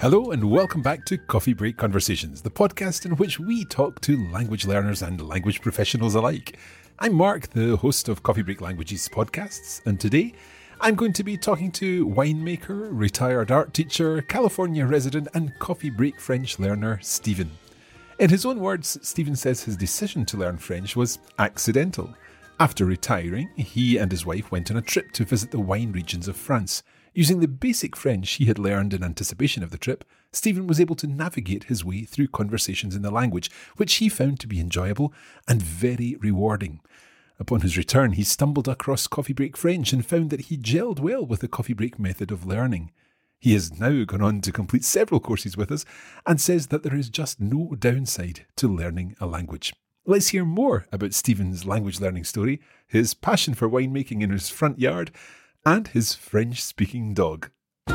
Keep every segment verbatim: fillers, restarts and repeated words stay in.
Hello and welcome back to Coffee Break Conversations, the podcast in which we talk to language learners and language professionals alike. I'm Mark, the host of Coffee Break Languages podcasts, and today I'm going to be talking to winemaker, retired art teacher, California resident and Coffee Break French learner Stephen. In his own words, Stephen says his decision to learn French was accidental. After retiring, he and his wife went on a trip to visit the wine regions of France. Using the basic French he had learned in anticipation of the trip, Stephen was able to navigate his way through conversations in the language, which he found to be enjoyable and very rewarding. Upon his return, he stumbled across Coffee Break French and found that he gelled well with the Coffee Break method of learning. He has now gone on to complete several courses with us and says that there is just no downside to learning a language. Let's hear more about Stephen's language learning story, his passion for winemaking in his front yard, and his French-speaking dog. We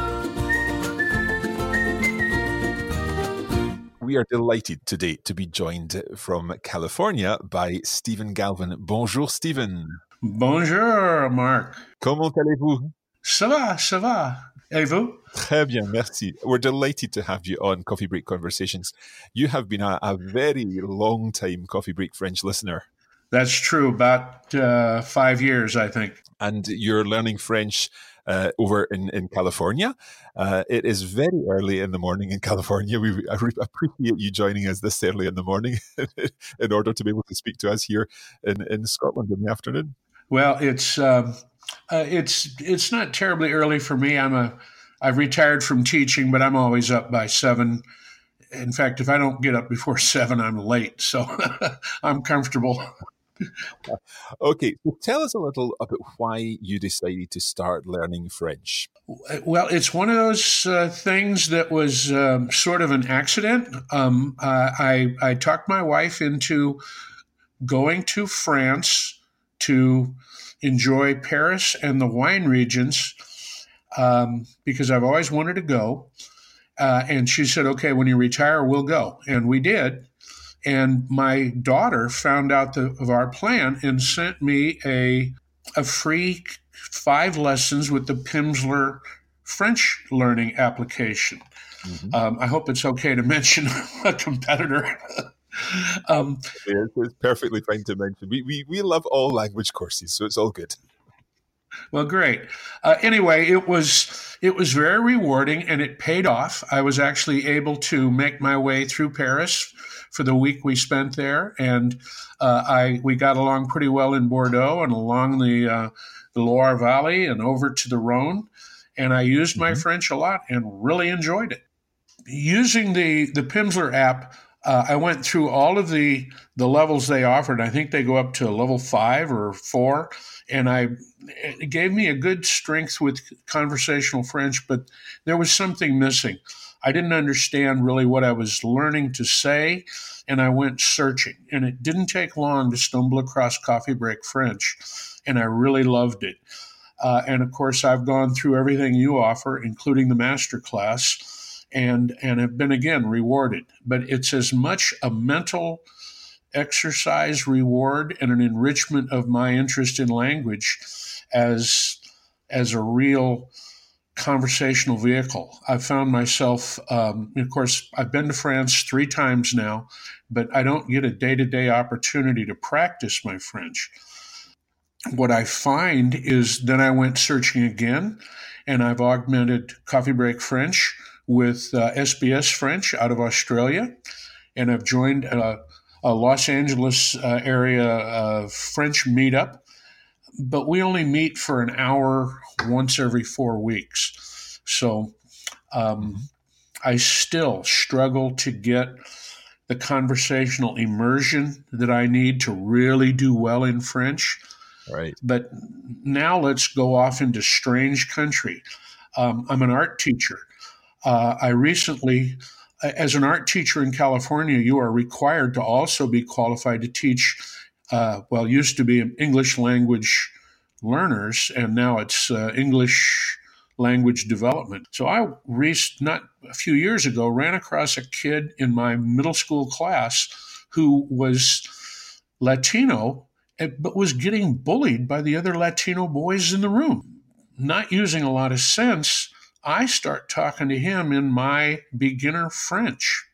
are delighted today to be joined from California by Stephen Galvin. Bonjour, Stephen. Bonjour, Mark. Comment allez-vous? Ça va, ça va. Et vous? Très bien, merci. We're delighted to have you on Coffee Break Conversations. You have been a, a very long-time Coffee Break French listener. That's true, about uh, five years, I think. And you're learning French uh, over in, in California. Uh, it is very early in the morning in California. We I re- appreciate you joining us this early in the morning in order to be able to speak to us here in, in Scotland in the afternoon. Well, it's um, uh, it's it's not terribly early for me. I'm a I've retired from teaching, but I'm always up by seven. In fact, if I don't get up before seven, I'm late. So I'm comfortable. Okay, so tell us a little about why you decided to start learning French. Well, it's one of those uh, things that was um, sort of an accident. Um, uh, I, I talked my wife into going to France to enjoy Paris and the wine regions um, because I've always wanted to go. Uh, and she said, okay, when you retire, we'll go. And we did. And my daughter found out the, of our plan and sent me a a free five lessons with the Pimsleur French learning application. Mm-hmm. Um, I hope it's okay to mention a competitor. um, yeah, it's perfectly fine to mention. We, we we love all language courses, so it's all good. Well, great. Uh, anyway, it was it was very rewarding and it paid off. I was actually able to make my way through Paris for the week we spent there, and uh, I we got along pretty well in Bordeaux and along the uh, the Loire Valley and over to the Rhone, and I used my mm-hmm. French a lot and really enjoyed it. Using the the Pimsleur app, uh, I went through all of the the levels they offered. I think they go up to level five or four, and I. It gave me a good strength with conversational French, but there was something missing. I didn't understand really what I was learning to say, and I went searching. And it didn't take long to stumble across Coffee Break French, and I really loved it. Uh, and, of course, I've gone through everything you offer, including the master class, and, and have been, again, rewarded. But it's as much a mental exercise reward and an enrichment of my interest in language as as a real conversational vehicle. I've found myself, um, of course, I've been to France three times now, but I don't get a day-to-day opportunity to practice my French. what I find is then I went searching again, and I've augmented Coffee Break French with uh, S B S French out of Australia, and I've joined a, a Los Angeles uh, area uh, French meetup, but we only meet for an hour once every four weeks. So um, I still struggle to get the conversational immersion that I need to really do well in French. Right. But now let's go off into strange country. Um, I'm an art teacher. Uh, I recently, as an art teacher in California, you are required to also be qualified to teach, uh, well, used to be English language learners, and now it's uh, English language development. So I, re- not a few years ago, ran across a kid in my middle school class who was Latino, but was getting bullied by the other Latino boys in the room. Not using a lot of sense, I start talking to him in my beginner French.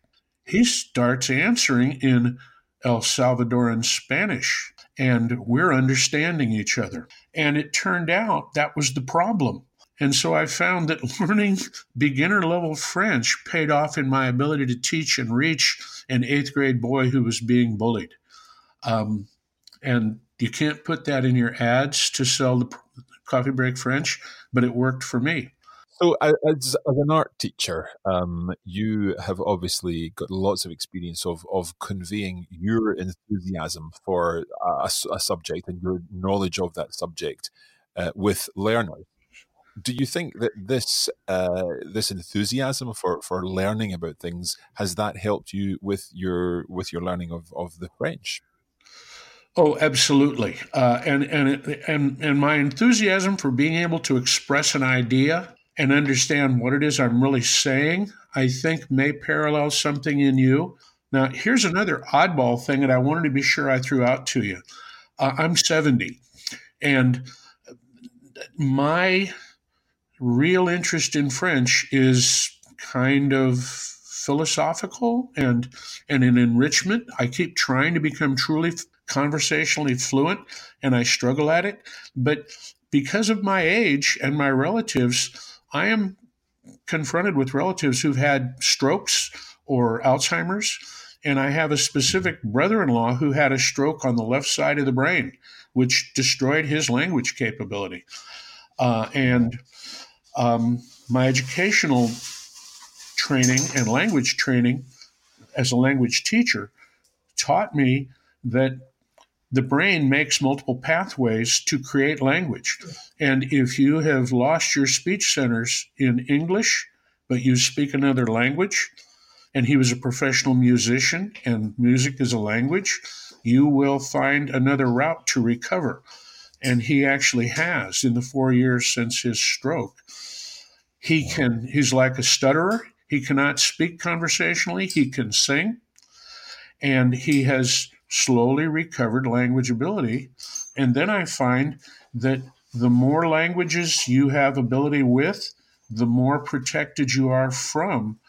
He starts answering in El Salvadoran Spanish, and we're understanding each other. And it turned out that was the problem. And so I found that learning beginner-level French paid off in my ability to teach and reach an eighth-grade boy who was being bullied. Um, and you can't put that in your ads to sell the Coffee Break French, but it worked for me. So as, as an art teacher, um, you have obviously got lots of experience of, of conveying your enthusiasm for a, a subject and your knowledge of that subject uh, with learners. Do you think that this uh, this enthusiasm for, for learning about things, has that helped you with your with your learning of, of the French? Oh, absolutely. Uh, and, and, and, and my enthusiasm for being able to express an idea and understand what it is I'm really saying, I think may parallel something in you. Now, here's another oddball thing that I wanted to be sure I threw out to you. Uh, I'm seventy, and my real interest in French is kind of philosophical and, and an enrichment. I keep trying to become truly conversationally fluent, and I struggle at it. But because of my age and my relatives, I am confronted with relatives who've had strokes or Alzheimer's, and I have a specific brother-in-law who had a stroke on the left side of the brain, which destroyed his language capability. Uh, and um, my educational training and language training as a language teacher taught me that the brain makes multiple pathways to create language. And if you have lost your speech centers in English, but you speak another language, and he was a professional musician and music is a language, you will find another route to recover. And he actually has in the four years since his stroke. He can, he's like a stutterer. He cannot speak conversationally. He can sing. And he has slowly recovered language ability. And then I find that the more languages you have ability with, the more protected you are from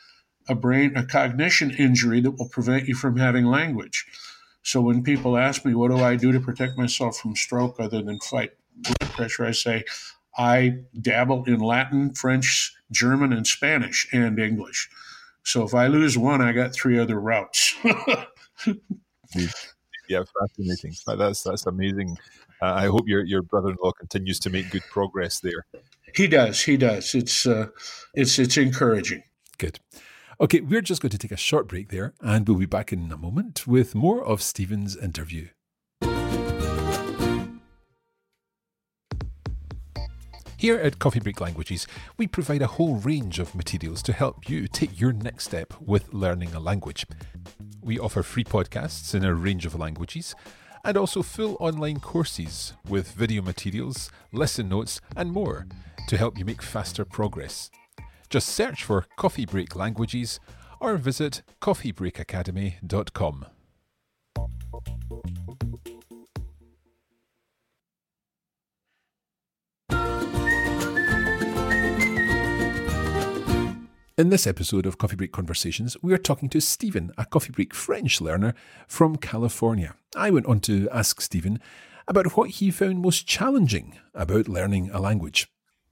a brain, a cognition injury that will prevent you from having language. So when people ask me, what do I do to protect myself from stroke other than fight blood pressure, I say, I dabble in Latin, French, German, and Spanish, and English. So if I lose one, I got three other routes. Yeah, fascinating. That's that's amazing. Uh, I hope your your brother-in-law continues to make good progress there. He does. He does. It's uh, it's it's encouraging. Good. Okay, we're just going to take a short break there, and we'll be back in a moment with more of Stephen's interview. Here at Coffee Break Languages, we provide a whole range of materials to help you take your next step with learning a language. We offer free podcasts in a range of languages and also full online courses with video materials, lesson notes and more to help you make faster progress. Just search for Coffee Break Languages or visit coffee break academy dot com. In this episode of Coffee Break Conversations, we are talking to Stephen, a Coffee Break French learner from California. I went on to ask Stephen about what he found most challenging about learning a language.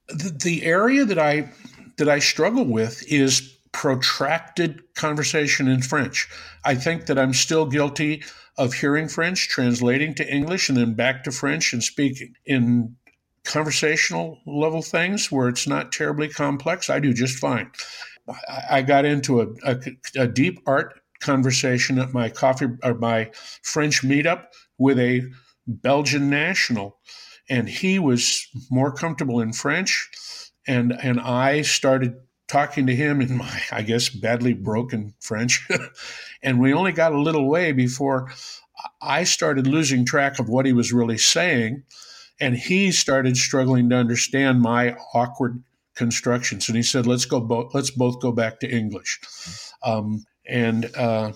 The, the area that I that I struggle with is protracted conversation in French. I think that I'm still guilty of hearing French, translating to English, and then back to French and speaking. In conversational level things where it's not terribly complex, I do just fine. I got into a, a, a deep art conversation at my coffee or my French meetup with a Belgian national, and he was more comfortable in French, and and I started talking to him in my, I guess, badly broken French, and we only got a little way before I started losing track of what he was really saying, and he started struggling to understand my awkward constructions. And he said, "Let's go. Bo- let's both go back to English." Um, and uh,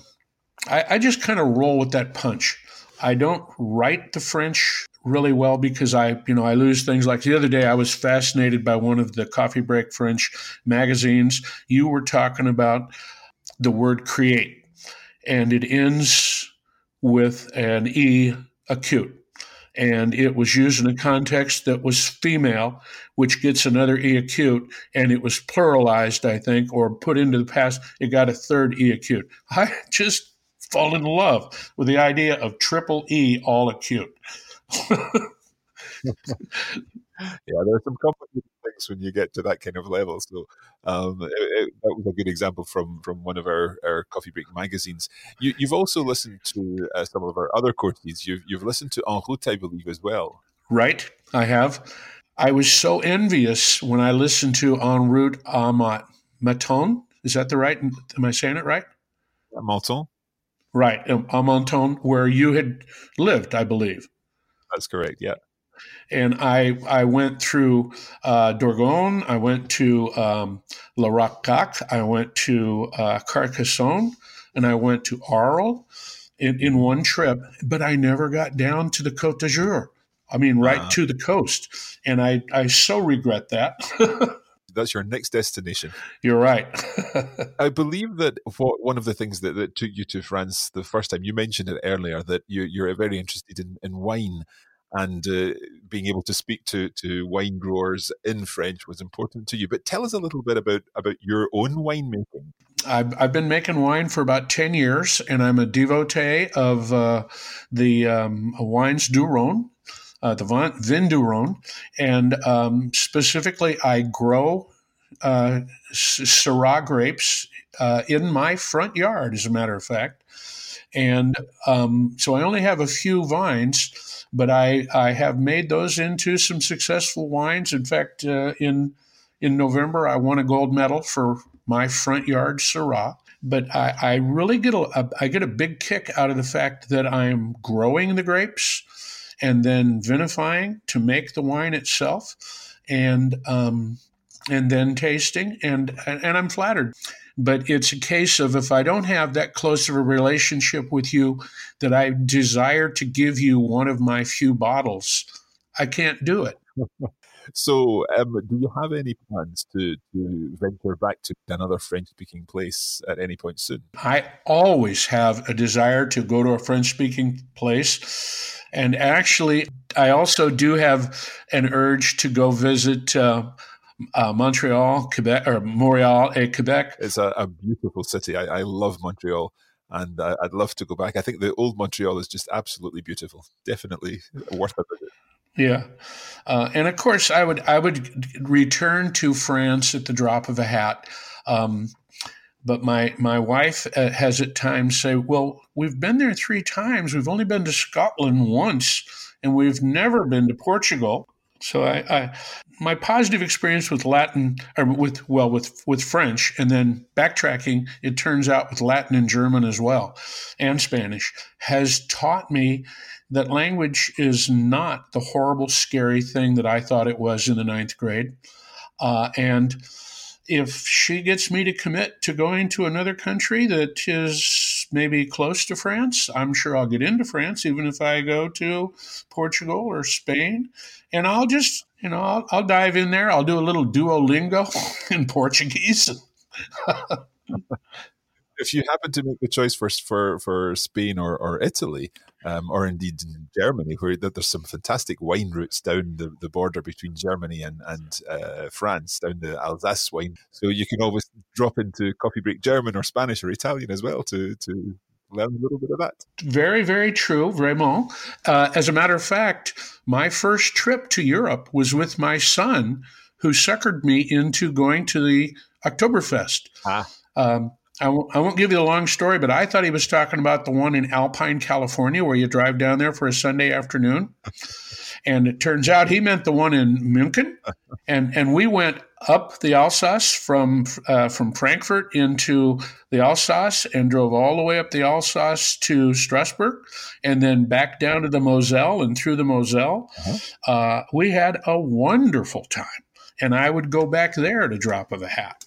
I, I just kind of roll with that punch. I don't write the French really well because I, you know, I lose things. Like the other day, I was fascinated by one of the Coffee Break French magazines. You were talking about the word create, and it ends with an E acute. And it was used in a context that was female, which gets another E acute, and it was pluralized, I think, or put into the past. It got a third E acute. I just fall in love with the idea of triple E all acute. Yeah, there are some complicated things when you get to that kind of level. So um, it, it, that was a good example from from one of our, our Coffee Break magazines. You, you've also listened to uh, some of our other courses. You've, you've listened to En Route, I believe, as well. Right, I have. I was so envious when I listened to En Route à Monton. Is that the right? Am I saying it right? À Monton. Right, à Monton, where you had lived, I believe. That's correct, yeah. And I I went through uh, Dordogne, I went to um, La Rocaque, I went to uh, Carcassonne, and I went to Arles in, in one trip, but I never got down to the Côte d'Azur. I mean, right uh-huh. to the coast. And I, I so regret that. That's your next destination. You're right. I believe that what, one of the things that, that took you to France the first time, you mentioned it earlier, that you, you're very interested in, in wine. And uh, being able to speak to, to wine growers in French was important to you. But tell us a little bit about, about your own winemaking. I've, I've been making wine for about ten years, and I'm a devotee of uh, the um, wines du Rhône, uh, the vin du Rhône. And um, specifically, I grow uh, Syrah grapes uh, in my front yard, as a matter of fact. And um, so I only have a few vines, but I, I have made those into some successful wines. In fact, uh, in in November, I won a gold medal for my front yard Syrah. But I, I really get a, I get a big kick out of the fact that I'm growing the grapes and then vinifying to make the wine itself, and um, and then tasting, and and I'm flattered. But it's a case of, if I don't have that close of a relationship with you that I desire to give you one of my few bottles, I can't do it. So um, do you have any plans to, to venture back to another French-speaking place at any point soon? I always have a desire to go to a French-speaking place. And actually, I also do have an urge to go visit uh Uh, Montreal, Quebec, or Montreal, eh, Quebec. It's a, a beautiful city. I, I love Montreal, and uh, I'd love to go back. I think the old Montreal is just absolutely beautiful. Definitely worth a visit. Yeah, uh, and of course, I would I would return to France at the drop of a hat. Um, but my my wife uh, has at times say, "Well, we've been there three times. We've only been to Scotland once, and we've never been to Portugal." So I, I, my positive experience with Latin, or with well, with with French, and then backtracking, it turns out with Latin and German as well, and Spanish, has taught me that language is not the horrible, scary thing that I thought it was in the ninth grade. Uh, and if she gets me to commit to going to another country that is maybe close to France, I'm sure I'll get into France, even if I go to Portugal or Spain. And I'll just, you know, I'll, I'll dive in there. I'll do a little Duolingo in Portuguese. if you happen to make the choice for for, for Spain or, or Italy, um, or indeed in Germany, where there's some fantastic wine routes down the, the border between Germany and, and uh, France, down the Alsace wine. So you can always drop into Coffee Break German or Spanish or Italian as well to to learn a little bit of that. Very, very true, vraiment. Uh, as a matter of fact, my first trip to Europe was with my son, who suckered me into going to the Oktoberfest. Ah. Um, I, w- I won't give you the long story, but I thought he was talking about the one in Alpine, California, where you drive down there for a Sunday afternoon. And it turns out he meant the one in München. And and we went up the Alsace from uh, from Frankfurt into the Alsace and drove all the way up the Alsace to Strasbourg and then back down to the Moselle and through the Moselle. Uh-huh. Uh, we had a wonderful time. And I would go back there at a drop of a hat.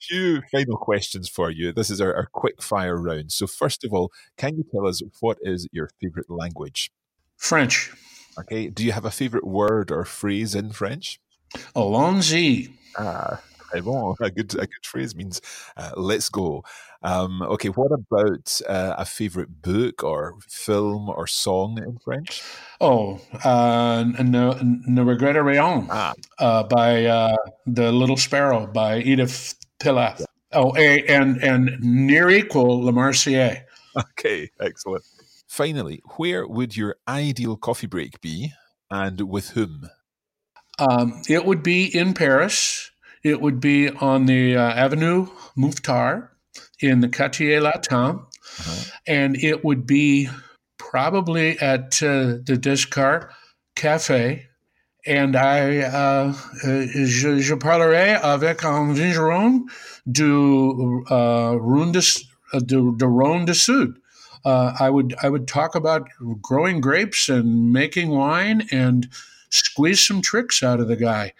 Few final questions for you. This is our, our quick fire round. So first of all, can you tell us what is your favorite language? French. Okay. Do you have a favorite word or phrase in French? Allons-y. Ah, très bon. A good, a good phrase means uh, let's go. Um, okay. What about uh, a favorite book or film or song in French? Oh, uh, Ne, ne regrette rien ah. uh, by uh, The Little Sparrow by Edith Piaf. Yeah. Oh, and and near equal Le Mercier. Okay, excellent. Finally, where would your ideal coffee break be, and with whom? Um, it would be in Paris. It would be on the uh, Avenue Mouffetard in the Quartier Latin, uh-huh. and it would be probably at uh, the Descartes Café. And I, uh, je, je parlerai avec un vigneron du uh, Rhône de, de, de Rhône de Sud. Uh, I would I would talk about growing grapes and making wine and squeeze some tricks out of the guy.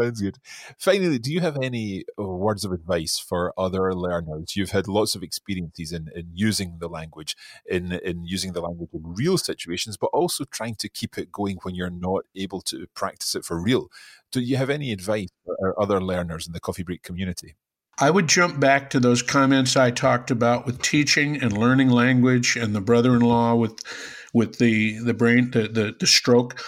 Sounds good. Finally, do you have any words of advice for other learners? You've had lots of experiences in, in using the language, in, in using the language in real situations, but also trying to keep it going when you're not able to practice it for real. Do you have any advice for other learners in the Coffee Break community? I would jump back to those comments I talked about with teaching and learning language and the brother-in-law with with the, the brain, the, the, the stroke.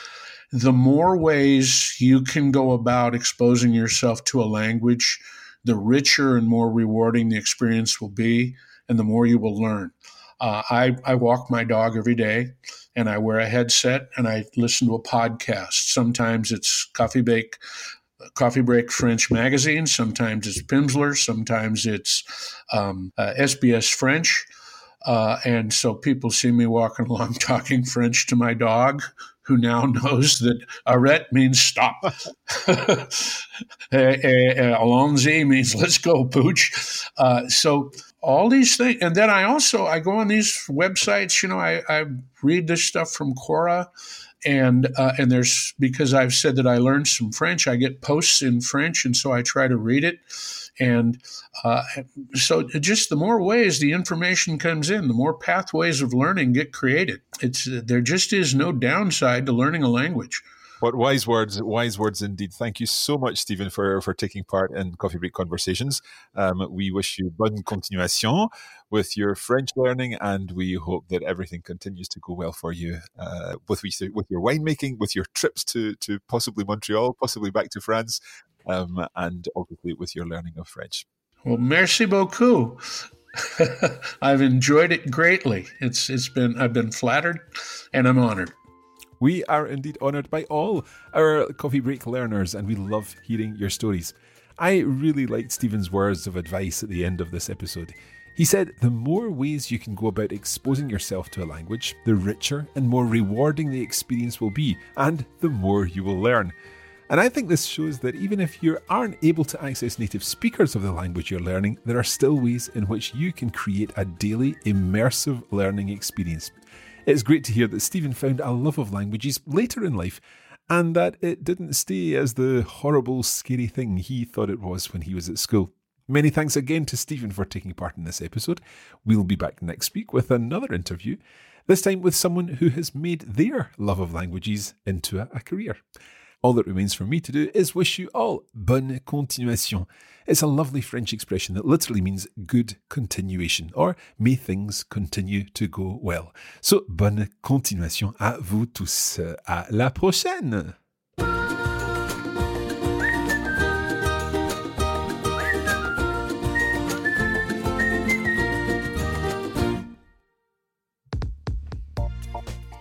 The more ways you can go about exposing yourself to a language, the richer and more rewarding the experience will be, and the more you will learn. Uh, I, I walk my dog every day, and I wear a headset, and I listen to a podcast. Sometimes it's Coffee Break, Coffee Break French magazine. Sometimes it's Pimsleur. Sometimes it's um, uh, S B S French. Uh, and so people see me walking along talking French to my dog, who now knows that arrête means stop. Allons-y means let's go, pooch. Uh, so all these things. And then I also, I go on these websites, you know, I, I read this stuff from Quora. And uh, and there's, because I've said that I learned some French, I get posts in French, and so I try to read it. And uh, so just the more ways the information comes in, the more pathways of learning get created. It's there just is no downside to learning a language. What wise words, wise words indeed. Thank you so much, Stephen, for, for taking part in Coffee Break Conversations. Um, we wish you bonne continuation with your French learning, and we hope that everything continues to go well for you uh, with, with your winemaking, with your trips to, to possibly Montreal, possibly back to France, um, and obviously with your learning of French. Well, merci beaucoup. I've enjoyed it greatly. It's it's been I've been flattered, and I'm honored. We are indeed honoured by all our Coffee Break learners, and we love hearing your stories. I really liked Stephen's words of advice at the end of this episode. He said the more ways you can go about exposing yourself to a language, the richer and more rewarding the experience will be, and the more you will learn. And I think this shows that even if you aren't able to access native speakers of the language you're learning, there are still ways in which you can create a daily immersive learning experience. It's great to hear that Stephen found a love of languages later in life, and that it didn't stay as the horrible, scary thing he thought it was when he was at school. Many thanks again to Stephen for taking part in this episode. We'll be back next week with another interview, this time with someone who has made their love of languages into a career. All that remains for me to do is wish you all bonne continuation. It's a lovely French expression that literally means good continuation, or may things continue to go well. So, bonne continuation à vous tous. À la prochaine!